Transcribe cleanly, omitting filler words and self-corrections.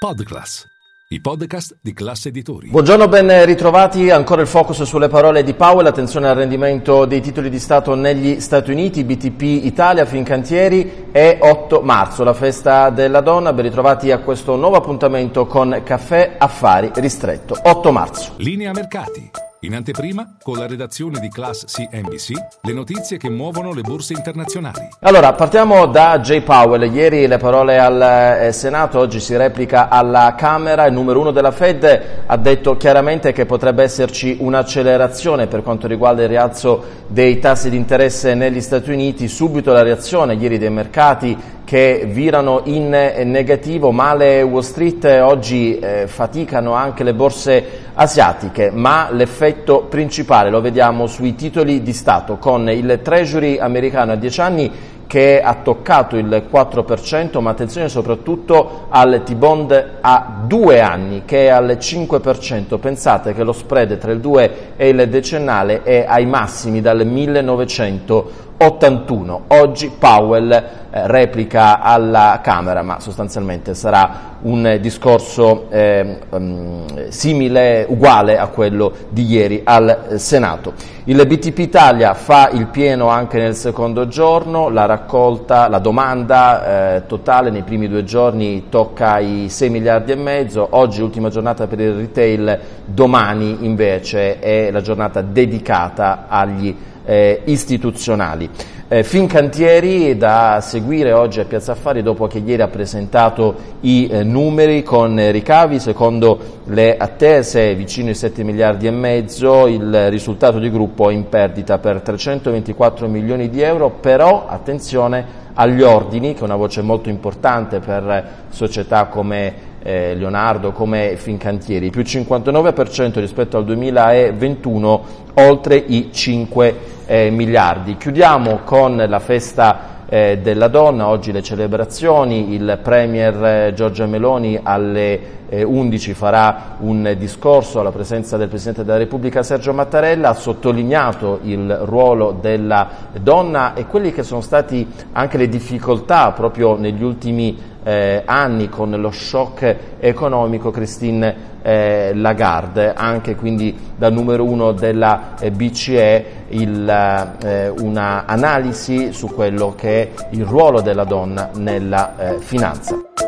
PodClass, i podcast di Classe Editori. Buongiorno, ben ritrovati. Ancora il focus sulle parole di Powell. Attenzione al rendimento dei titoli di Stato negli Stati Uniti. BTP Italia, Fincantieri e 8 marzo, la festa della donna. Ben ritrovati a questo nuovo appuntamento con Caffè Affari Ristretto. 8 marzo. Linea mercati. In anteprima, con la redazione di Class CNBC, le notizie che muovono le borse internazionali. Allora, partiamo da Jay Powell. Ieri le parole al Senato, oggi si replica alla Camera. Il numero uno della Fed ha detto chiaramente che potrebbe esserci un'accelerazione per quanto riguarda il rialzo dei tassi di interesse negli Stati Uniti. Subito la reazione ieri dei mercati, che virano in negativo. Male Wall Street, oggi faticano anche le borse asiatiche, ma l'effetto principale lo vediamo sui titoli di Stato, con il Treasury americano a 10 anni che ha toccato il 4%, ma attenzione soprattutto al T-Bond a 2 anni che è al 5%. Pensate che lo spread tra il 2 e il decennale è ai massimi dal 1981. Oggi Powell replica alla Camera, ma sostanzialmente sarà un discorso simile, uguale a quello di ieri al Senato. Il BTP Italia fa il pieno anche nel secondo giorno, la raccolta, la domanda totale nei primi due giorni tocca i 6,5 miliardi. Oggi ultima giornata per il retail, domani invece è la giornata dedicata agli istituzionali. Fincantieri da seguire oggi a Piazza Affari, dopo che ieri ha presentato i numeri con ricavi secondo le attese vicino ai 7,5 miliardi. Il risultato di gruppo è in perdita per 324 milioni di euro, però attenzione agli ordini, che è una voce molto importante per società come Leonardo, come Fincantieri, più 59% rispetto al 2021, oltre i 5 miliardi. Chiudiamo con la festa della donna, oggi le celebrazioni. Il premier Giorgia Meloni alle 11 farà un discorso alla presenza del Presidente della Repubblica Sergio Mattarella, ha sottolineato il ruolo della donna e quelli che sono stati anche le difficoltà proprio negli ultimi anni con lo shock economico. Christine Lagarde, anche quindi dal numero uno della BCE, una analisi su quello che è il ruolo della donna nella finanza.